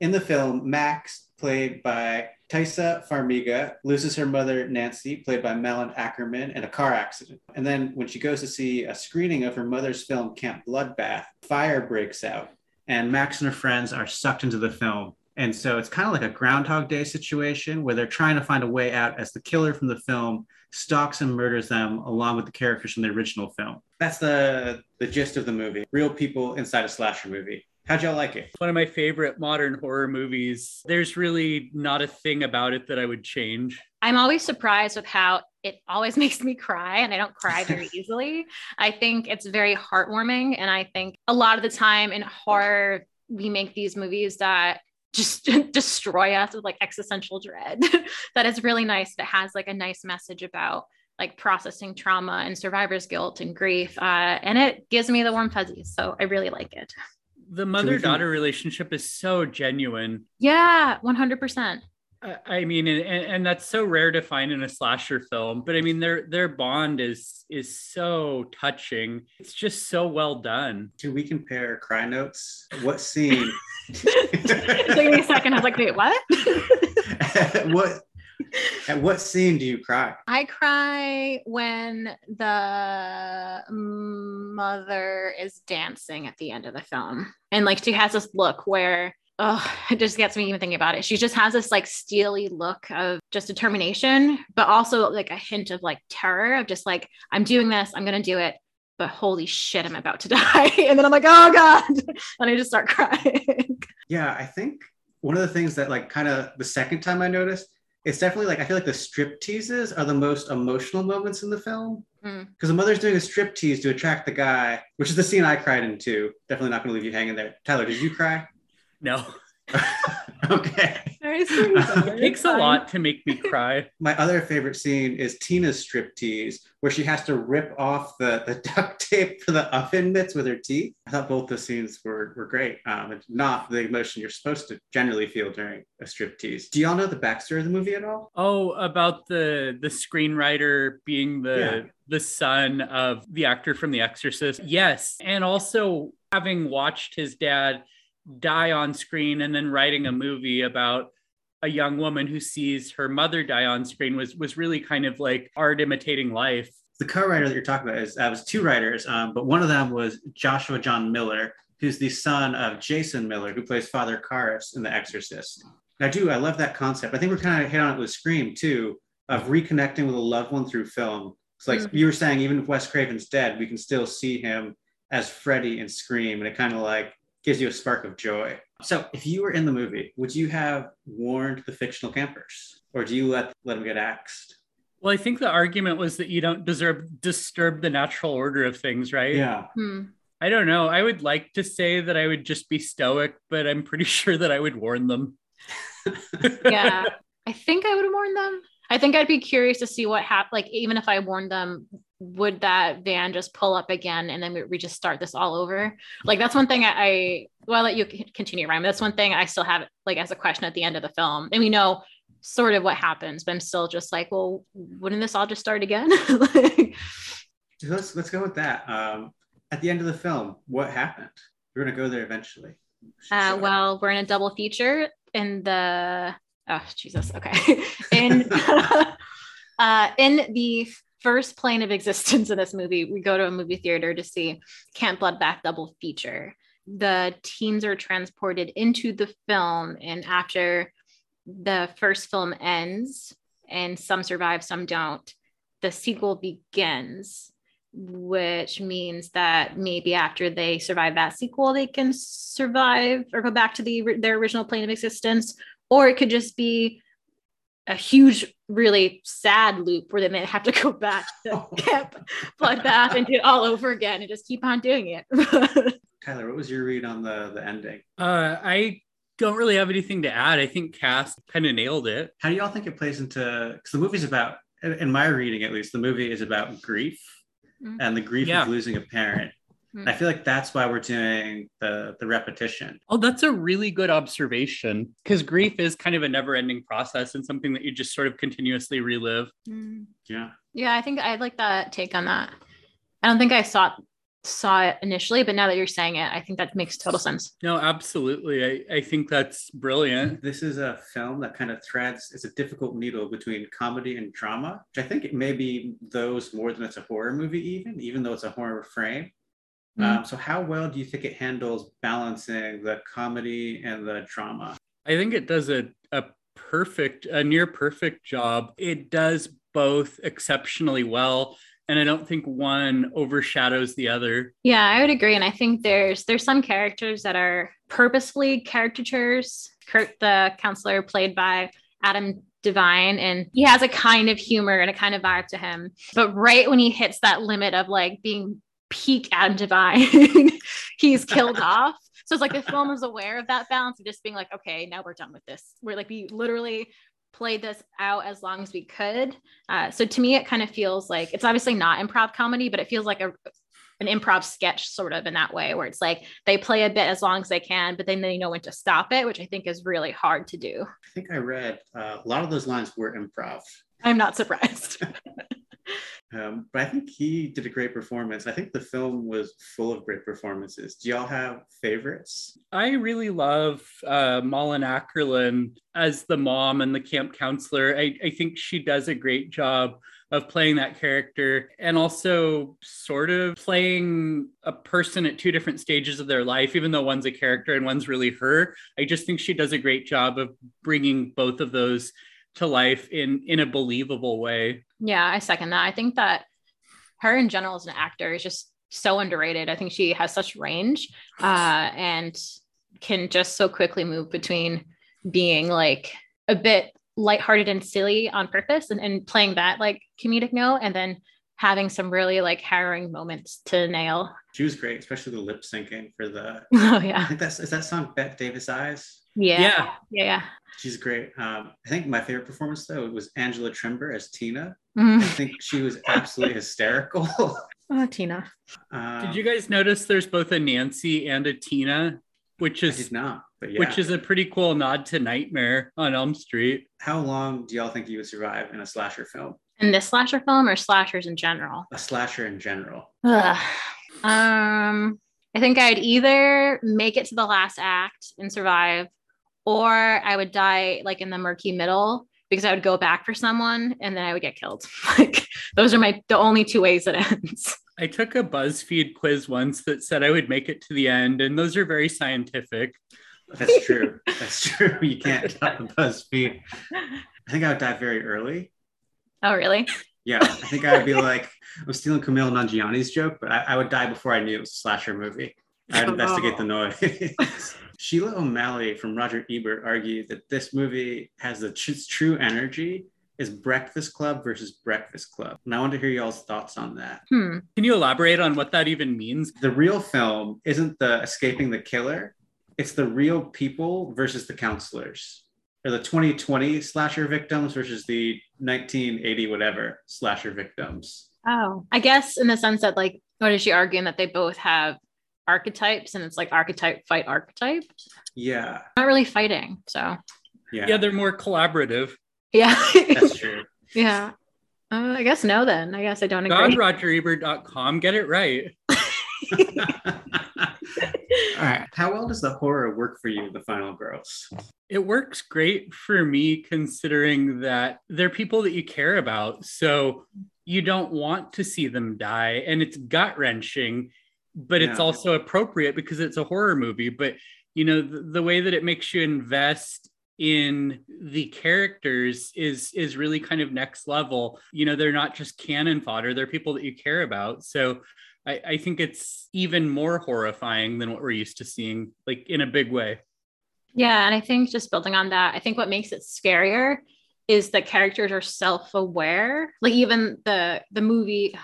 In the film, Max, played by Thaisa Farmiga, loses her mother, Nancy, played by Malin Ackerman, in a car accident. And then when she goes to see a screening of her mother's film, Camp Bloodbath, fire breaks out and Max and her friends are sucked into the film. And so it's kind of like a Groundhog Day situation where they're trying to find a way out as the killer from the film stalks and murders them along with the characters from the original film. That's the gist of the movie. Real people inside a slasher movie. How'd y'all like it? One of my favorite modern horror movies. There's really not a thing about it that I would change. I'm always surprised with how it always makes me cry, and I don't cry very easily. I think it's very heartwarming. And I think a lot of the time in horror, we make these movies that just destroy us with like existential dread. That is really nice. That has like a nice message about like processing trauma and survivor's guilt and grief. And it gives me the warm fuzzies. So I really like it. The mother-daughter relationship is so genuine. Yeah, 100%. I mean, and that's so rare to find in a slasher film. But I mean, their bond is so touching. It's just so well done. Do we compare cry notes? What scene? It took me a second. I was like, wait, what? At what scene do you cry? I cry when the mother is dancing at the end of the film. And like, she has this look where, oh, it just gets me even thinking about it. She just has this like steely look of just determination, but also like a hint of like terror of just like, I'm doing this, I'm going to do it. But holy shit, I'm about to die. And then I'm like, oh God. And I just start crying. Yeah, I think one of the things that like kind of the second time I noticed, it's definitely like, I feel like the strip teases are the most emotional moments in the film. Because the mother's doing a striptease to attract the guy, which is the scene I cried in too. Definitely not going to leave you hanging there. Tyler, did you cry? No. Okay. It takes a lot to make me cry. My other favorite scene is Tina's striptease, where she has to rip off the duct tape for the oven mitts with her teeth. I thought both those scenes were great. It's not the emotion you're supposed to generally feel during a striptease. Do y'all know the backstory of the movie at all? Oh, about the screenwriter being the son of the actor from The Exorcist. Yes. And also having watched his dad die on screen and then writing a movie about a young woman who sees her mother die on screen was really kind of like art imitating life. The co-writer that you're talking about was two writers, but one of them was Joshua John Miller, who's the son of Jason Miller, who plays Father Karras in The Exorcist. I love that concept. I think we're kind of hit on it with Scream too, of reconnecting with a loved one through film. It's like you were saying, even if Wes Craven's dead, we can still see him as Freddy in Scream, and it kind of like gives you a spark of joy. So if you were in the movie, would you have warned the fictional campers, or do you let them get axed? Well, I think the argument was that you don't disturb the natural order of things, right? Yeah. I don't know. I would like to say that I would just be stoic, but I'm pretty sure that I would warn them. Yeah, I think I would warn them. I think I'd be curious to see what happened. Like, even if I warned them, would that van just pull up again and then we just start this all over? Like, that's one thing I'll let you continue, Ryan. That's one thing I still have, like, as a question at the end of the film. And we know sort of what happens, but I'm still just like, well, wouldn't this all just start again? Like, let's go with that. At the end of the film, what happened? We're going to go there eventually. Well, we're in a double feature in the... Oh, Jesus. Okay. In the first plane of existence in this movie, we go to a movie theater to see Camp Bloodbath double feature. The teens are transported into the film, and after the first film ends and some survive, some don't, the sequel begins, which means that maybe after they survive that sequel, they can survive or go back to their original plane of existence. Or it could just be a huge, really sad loop where they may have to go back to Camp Bloodbath and do it all over again and just keep on doing it. Tyler, what was your read on the ending? I don't really have anything to add. I think Cass kind of nailed it. How do y'all think it plays into, because the movie's about, in my reading at least, the movie is about grief and the grief of losing a parent. I feel like that's why we're doing the repetition. Oh, that's a really good observation, because grief is kind of a never-ending process and something that you just sort of continuously relive. Yeah. Yeah, I think I like that take on that. I don't think I saw it initially, but now that you're saying it, I think that makes total sense. No, absolutely. I think that's brilliant. This is a film that kind of threads, it's a difficult needle between comedy and drama, which I think it may be those more than it's a horror movie even though it's a horror frame. So how well do you think it handles balancing the comedy and the drama? I think it does a near perfect job. It does both exceptionally well, and I don't think one overshadows the other. Yeah, I would agree. And I think there's some characters that are purposefully caricatures. Kurt, the counselor, played by Adam Devine, and he has a kind of humor and a kind of vibe to him. But right when he hits that limit of like being peak Adam Devine, he's killed off. So it's like the film was aware of that balance of just being like, okay, now we're done with this. We're like, we literally played this out as long as we could. So to me, it kind of feels like it's obviously not improv comedy, but it feels like an improv sketch sort of in that way, where it's like they play a bit as long as they can, but then they know when to stop it, which I think is really hard to do. I think I read a lot of those lines were improv. I'm not surprised. But I think he did a great performance. I think the film was full of great performances. Do y'all have favorites? I really love Malin Akerlund as the mom and the camp counselor. I think she does a great job of playing that character, and also sort of playing a person at two different stages of their life, even though one's a character and one's really her. I just think she does a great job of bringing both of those to life in a believable way. Yeah, I second that. I think that her in general as an actor is just so underrated. I think she has such range and can just so quickly move between being like a bit lighthearted and silly on purpose and playing that like comedic note, and then having some really like harrowing moments to nail. She was great, especially the lip syncing for the I think that's, is that song Bette Davis Eyes? Yeah. She's great. I think my favorite performance though was Angela Trimber as Tina. Mm-hmm. I think she was absolutely hysterical. Oh, Tina. Did you guys notice there's both a Nancy and a Tina, which is which is a pretty cool nod to Nightmare on Elm Street. How long do y'all think you would survive in a slasher film? In this slasher film or slashers in general? A slasher in general. I think I'd either make it to the last act and survive, or I would die like in the murky middle because I would go back for someone and then I would get killed. Like those are the only two ways it ends. I took a BuzzFeed quiz once that said I would make it to the end, and those are very scientific. That's true. That's true. You can't top the BuzzFeed. I think I would die very early. Oh, really? Yeah, I think I would be like, I'm stealing Kumail Nanjiani's joke, but I would die before I knew it was a slasher movie. I'd investigate the noise. Sheila O'Malley from Roger Ebert argued that this movie has its true energy is Breakfast Club versus Breakfast Club. And I want to hear y'all's thoughts on that. Can you elaborate on what that even means? The real film isn't the escaping the killer. It's the real people versus the counselors. Or the 2020 slasher victims versus the 1980 whatever slasher victims. Oh, I guess in the sense that like, what is she arguing? That they both have archetypes and it's like archetype fight archetype? Yeah. Not really fighting, so. Yeah, they're more collaborative. Yeah. That's true. Yeah. I guess no then. I guess I don't agree. RogerEbert.com. Get it right. All right. How well does the horror work for you, The Final Girls? It works great for me considering that they're people that you care about. So you don't want to see them die. And it's gut-wrenching, but it's also appropriate because it's a horror movie. But, you know, the way that it makes you invest in the characters is really kind of next level. You know, they're not just cannon fodder. They're people that you care about. So I think it's even more horrifying than what we're used to seeing, like in a big way. Yeah. And I think just building on that, I think what makes it scarier is that characters are self-aware. Like even the movie,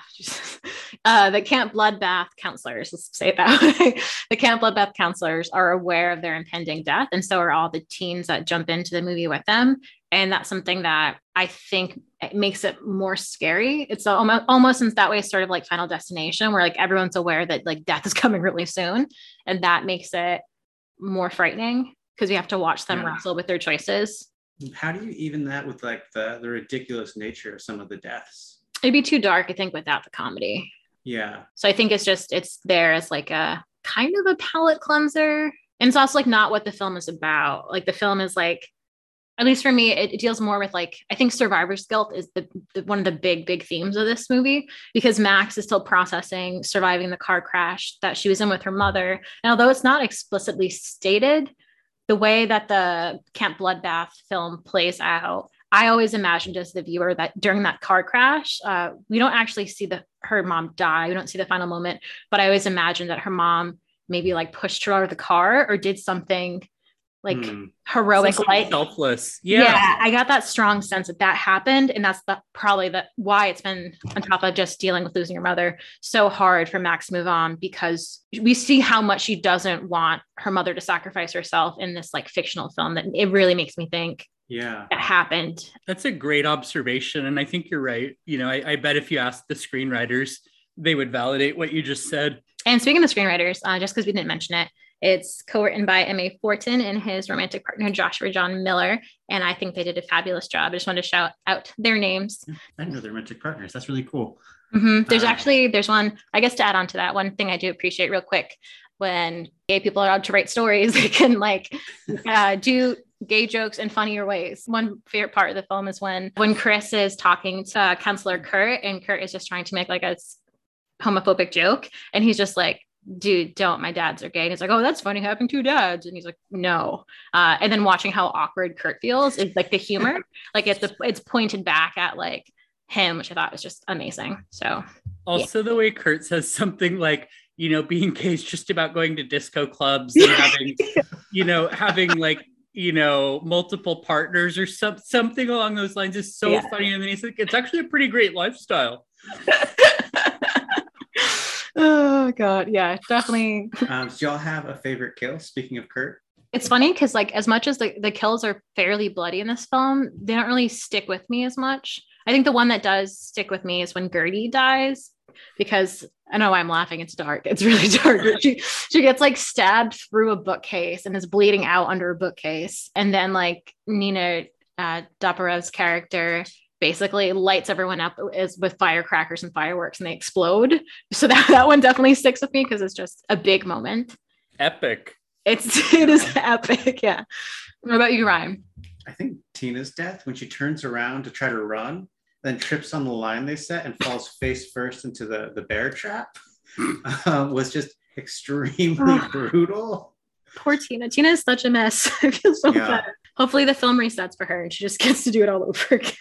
the Camp Bloodbath counselors, let's say it that way. The Camp Bloodbath counselors are aware of their impending death. And so are all the teens that jump into the movie with them. And that's something that I think it makes it more scary. It's almost in that way, sort of like Final Destination, where like everyone's aware that like death is coming really soon. And that makes it more frightening because we have to watch them wrestle with their choices. How do you even that with like the ridiculous nature of some of the deaths? It'd be too dark, I think, without the comedy. Yeah. So I think it's there as like a kind of a palate cleanser. And it's also like not what the film is about. Like the film is like, at least for me, it deals more with like, I think survivor's guilt is the one of the big themes of this movie, because Max is still processing surviving the car crash that she was in with her mother. And although it's not explicitly stated, the way that the Camp Bloodbath film plays out, I always imagined as the viewer that during that car crash, we don't actually see her mom die. We don't see the final moment, but I always imagined that her mom maybe like pushed her out of the car or did something like heroic, like selfless. Yeah, I got that strong sense that happened, and that's probably why it's been, on top of just dealing with losing your mother, so hard for Max to move on, because we see how much she doesn't want her mother to sacrifice herself in this like fictional film. That it really makes me think it happened. That's a great observation, and I think you're right. You know, I bet if you asked the screenwriters, they would validate what you just said. And speaking of screenwriters, just because we didn't mention it, it's co-written by M.A. Fortin and his romantic partner, Joshua John Miller. And I think they did a fabulous job. I just wanted to shout out their names. I know they're romantic partners. That's really cool. Mm-hmm. There's one, I guess to add on to that, one thing I do appreciate real quick, when gay people are out to write stories, they can like do gay jokes in funnier ways. One favorite part of the film is when Chris is talking to Counselor Kurt, and Kurt is just trying to make like a homophobic joke. And he's just like, dude, don't, my dads are gay. And it's like, oh, that's funny, having two dads. And he's like, no. And then watching how awkward Kurt feels is like the humor, like it's pointed back at like him, which I thought was just amazing. So also the way Kurt says something like, you know, being gay is just about going to disco clubs and having, you know, having like, you know, multiple partners or something along those lines is so funny. And then he's like, it's actually a pretty great lifestyle. Oh god, yeah, definitely. Do y'all have a favorite kill, speaking of Kurt? It's funny because, like, as much as the kills are fairly bloody in this film, they don't really stick with me as much. I think the one that does stick with me is when Gertie dies, because I know why I'm laughing. It's dark. It's really dark. She gets like stabbed through a bookcase and is bleeding out under a bookcase. And then like Nina Doparev's character basically lights everyone up with firecrackers and fireworks and they explode. So that one definitely sticks with me because it's just a big moment. Epic. It is epic. Yeah. What about you, Ryan? I think Tina's death, when she turns around to try to run, then trips on the line they set and falls face first into the bear trap, was just extremely brutal. Poor Tina. Tina is such a mess. I feel so bad. Hopefully the film resets for her and she just gets to do it all over again.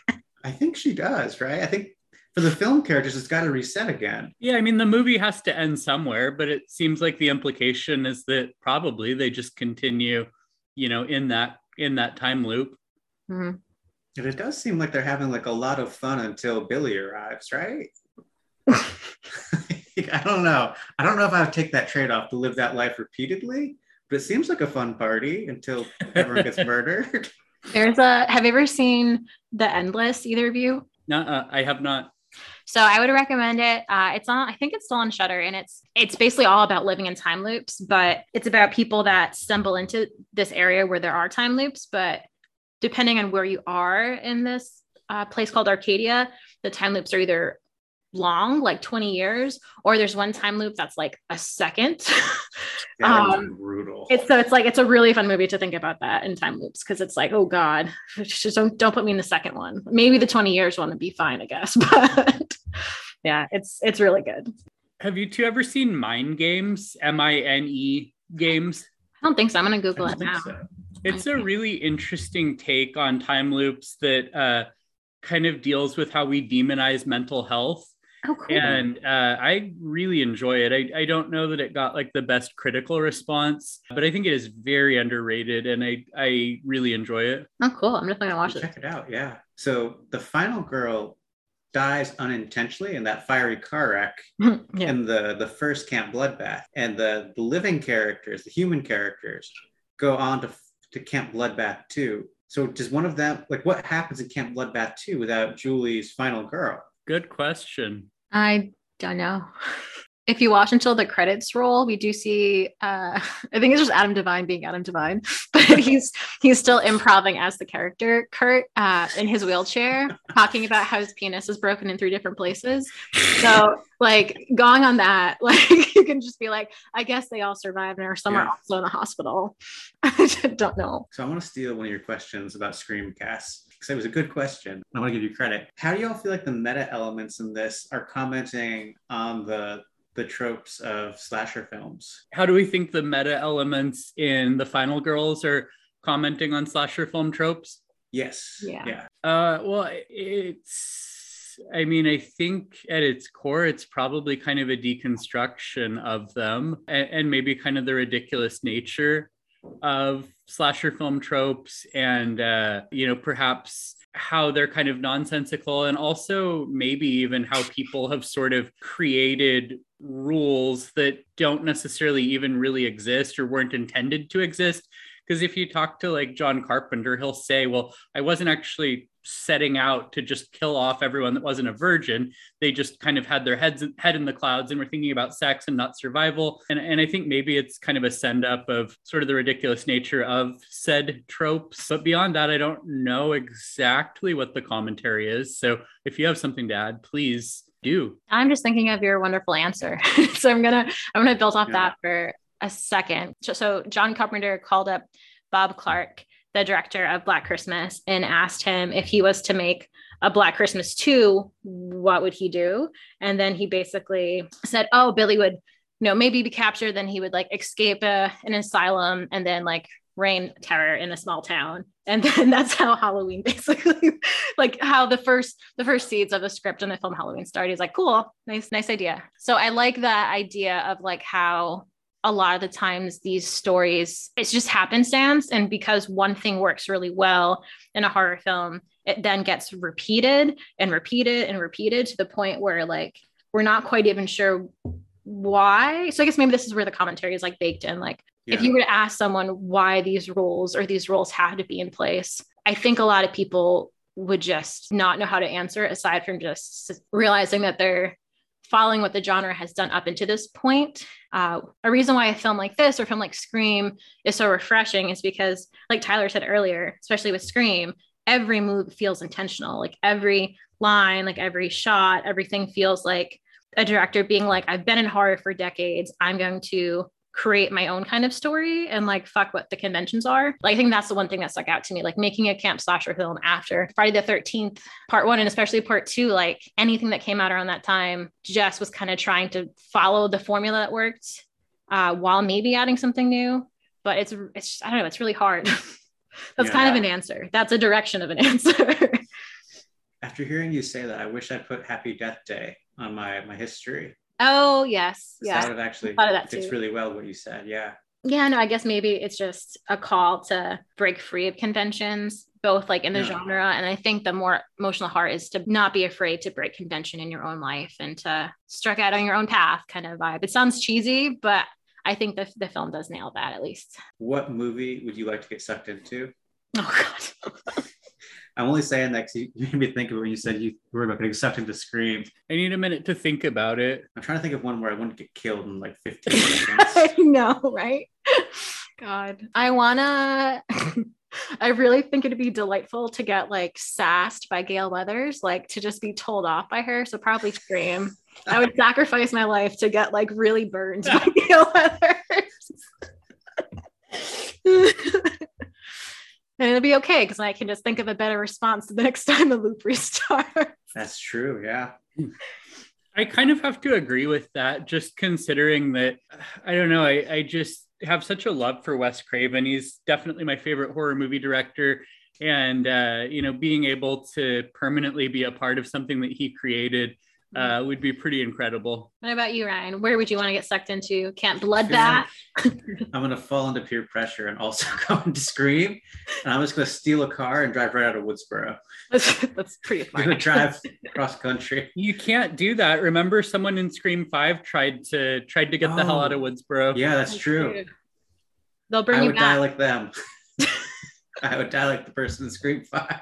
I think she does, right? I think for the film characters, it's got to reset again. Yeah, I mean, the movie has to end somewhere, but it seems like the implication is that probably they just continue, you know, in that time loop. Mm-hmm. And it does seem like they're having like a lot of fun until Billy arrives, right? I don't know. I don't know if I would take that trade-off to live that life repeatedly, but it seems like a fun party until everyone gets murdered. Have you ever seen The Endless, either of you? No, I have not. So I would recommend it. It's on, I think it's still on Shudder, and it's basically all about living in time loops, but it's about people that stumble into this area where there are time loops, but depending on where you are in this place called Arcadia, the time loops are either long, like 20 years, or there's one time loop that's like a second. Brutal. It's a really fun movie to think about that in time loops, because it's like, oh god, just don't put me in the second one. Maybe the 20 years one would be fine, I guess. But yeah, it's really good. Have you two ever seen Mind Games? MINE Games? I don't think so. I'm gonna Google it now. So. It's a really interesting take on time loops that kind of deals with how we demonize mental health. Oh, cool. And I really enjoy it. I don't know that it got like the best critical response, but I think it is very underrated and I really enjoy it. Oh, cool. I'm definitely gonna watch it. Check it out, yeah. So the final girl dies unintentionally in that fiery car wreck in the first camp bloodbath. And the living characters, the human characters, go on to Camp Bloodbath 2. So does one of them, like, what happens in Camp Bloodbath 2 without Julie's final girl? Good question. I don't know. If you watch until the credits roll, we do see, I think it's just Adam Devine being Adam Devine, but he's still improving as the character, Kurt, in his wheelchair, talking about how his penis is broken in 3 different places. So like going on that, like you can just be like, I guess they all survived and are somewhere also in a hospital. I don't know. So I want to steal one of your questions about Screamcast. Because it was a good question. I want to give you credit. How do y'all feel like the meta elements in this are commenting on the tropes of slasher films? How do we think the meta elements in The Final Girls are commenting on slasher film tropes? Yes. Yeah. Well, I think at its core, it's probably kind of a deconstruction of them and maybe kind of the ridiculous nature of slasher film tropes and, perhaps how they're kind of nonsensical, and also maybe even how people have sort of created rules that don't necessarily even really exist or weren't intended to exist. Because if you talk to like John Carpenter, he'll say, well, I wasn't actually setting out to just kill off everyone that wasn't a virgin. They just kind of had their head in the clouds and were thinking about sex and not survival. And I think maybe it's kind of a send up of sort of the ridiculous nature of said tropes. But beyond that, I don't know exactly what the commentary is. So if you have something to add, please do. I'm just thinking of your wonderful answer. So I'm gonna build off that for a second. So John Carpenter called up Bob Clark, the director of Black Christmas, and asked him if he was to make a Black Christmas 2, what would he do? And then he basically said, oh, Billy would, maybe be captured. Then he would like escape an asylum and then like rain terror in a small town. And then that's how Halloween basically, like how the first seeds of the script in the film Halloween started. He's like, cool, nice idea. So I like that idea of like how a lot of the times these stories, it's just happenstance. And because one thing works really well in a horror film, it then gets repeated and repeated and repeated to the point where, like, we're not quite even sure why. So I guess maybe this is where the commentary is, like, baked in. Like, if you were to ask someone why these rules or these roles had to be in place, I think a lot of people would just not know how to answer it, aside from just realizing that they're following what the genre has done up until this point. A reason why a film like this or a film like Scream is so refreshing is because, like Tyler said earlier, especially with Scream, every move feels intentional. Like, every line, like every shot, everything feels like a director being like, I've been in horror for decades. I'm going to create my own kind of story and, like, fuck what the conventions are. Like, I think that's the one thing that stuck out to me, like making a camp slasher film after Friday the 13th part one, and especially part two, like anything that came out around that time just was kind of trying to follow the formula that worked while maybe adding something new. But it's just, I don't know, it's really hard. That's kind of an answer. That's a direction of an answer. After hearing you say that, I wish I put Happy Death Day on my history. Oh, yes. Yeah. That would actually fits really well what you said. Yeah. Yeah. No, I guess maybe it's just a call to break free of conventions, both like in the genre. And I think the more emotional heart is to not be afraid to break convention in your own life and to strike out on your own path kind of vibe. It sounds cheesy, but I think the film does nail that, at least. What movie would you like to get sucked into? Oh, God. I'm only saying that because you made me think of when you said you were about getting sucked into Scream. I need a minute to think about it. I'm trying to think of one where I wouldn't get killed in like 15 seconds. I know, right? God. I really think it'd be delightful to get like sassed by Gale Weathers, like to just be told off by her. So probably Scream. I would sacrifice my life to get like really burned by Gale Weathers. And it'll be okay because I can just think of a better response the next time the loop restarts. That's true, yeah. I kind of have to agree with that, just considering that, I don't know, I just have such a love for Wes Craven. He's definitely my favorite horror movie director. And, you know, being able to permanently be a part of something that he created would be pretty incredible. What about you, Ryan? Where would you want to get sucked into? Can't blood that. I'm going to fall into peer pressure and also go into Scream. And I'm just going to steal a car and drive right out of Woodsboro. That's pretty fun. I'm going to drive cross country. You can't do that. Remember, someone in Scream 5 tried to get the hell out of Woodsboro. Yeah, that's true. Dude. They'll bring you back. I would die like them. I would die like the person in Scream 5.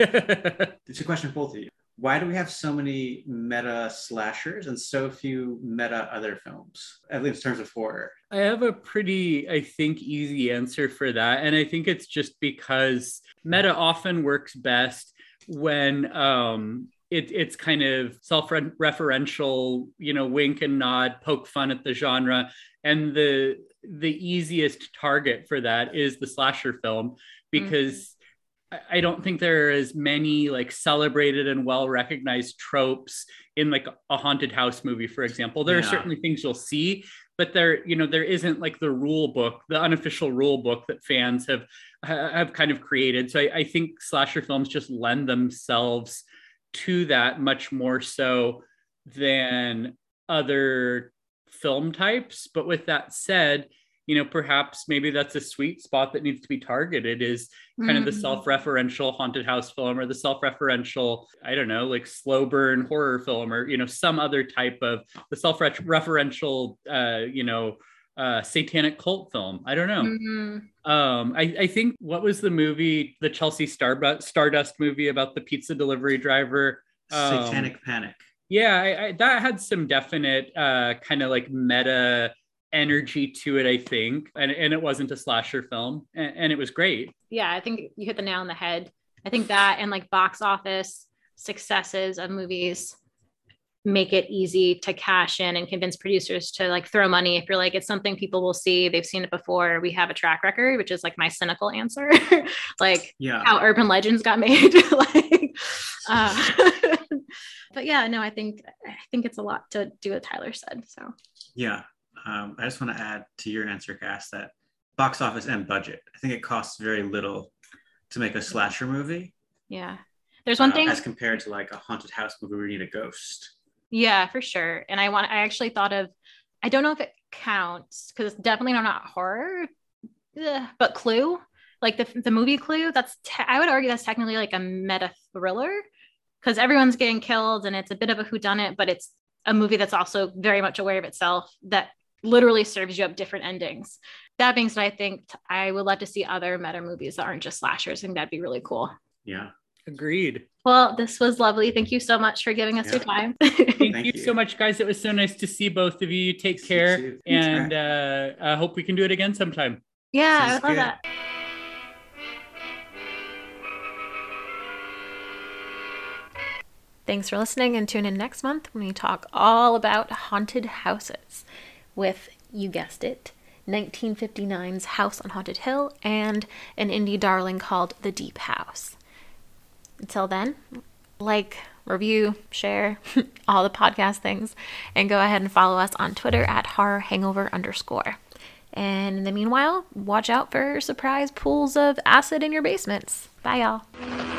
It's a question for both of you. Why do we have so many meta slashers and so few meta other films, at least in terms of horror? I have a pretty, I think, easy answer for that. And I think it's just because meta often works best when it's kind of self-referential, you know, wink and nod, poke fun at the genre. And the easiest target for that is the slasher film, because... Mm-hmm. I don't think there are as many like celebrated and well-recognized tropes in like a haunted house movie, for example. There are certainly things you'll see, but there isn't like the rule book, the unofficial rule book that fans have kind of created. So I think slasher films just lend themselves to that much more so than other film types. But with that said, you know, perhaps maybe that's a sweet spot that needs to be targeted, is kind of the self-referential haunted house film or the self-referential, I don't know, like slow burn horror film, or, you know, some other type of the self-referential, satanic cult film. I don't know. Mm-hmm. I think, what was the movie, the Chelsea Stardust movie about the pizza delivery driver? Satanic Panic. Yeah, I that had some definite kind of like meta energy to it, I think, and it wasn't a slasher film, and it was great. Yeah, I think you hit the nail on the head. I think that, and like box office successes of movies, make it easy to cash in and convince producers to like throw money if you're like, it's something people will see, they've seen it before, we have a track record, which is like my cynical answer. Like, yeah, how urban legends got made. Like, but yeah, no, I think it's a lot to do with Tyler said. So yeah. I just want to add to your answer, Cass, that box office and budget. I think it costs very little to make a slasher movie. Yeah. There's one thing as compared to like a haunted house movie where you need a ghost. Yeah, for sure. And I actually thought of, I don't know if it count because it's definitely not horror, but Clue, like the movie Clue, that's I would argue that's technically like a meta thriller because everyone's getting killed and it's a bit of a whodunit, but it's a movie that's also very much aware of itself that literally serves you up different endings. That being said, I think I would love to see other meta movies that aren't just slashers. I think that'd be really cool. Yeah. Agreed. Well, this was lovely. Thank you so much for giving us your time. Thank you so much, guys. It was so nice to see both of you. Take care. You and I hope we can do it again sometime. Yeah, I would love that. Thanks for listening and tune in next month when we talk all about haunted houses with, you guessed it, 1959's House on Haunted Hill and an indie darling called The Deep House. Until then, like, review, share, all the podcast things, and go ahead and follow us on Twitter at horrorhangover_. And in the meanwhile, watch out for surprise pools of acid in your basements. Bye, y'all.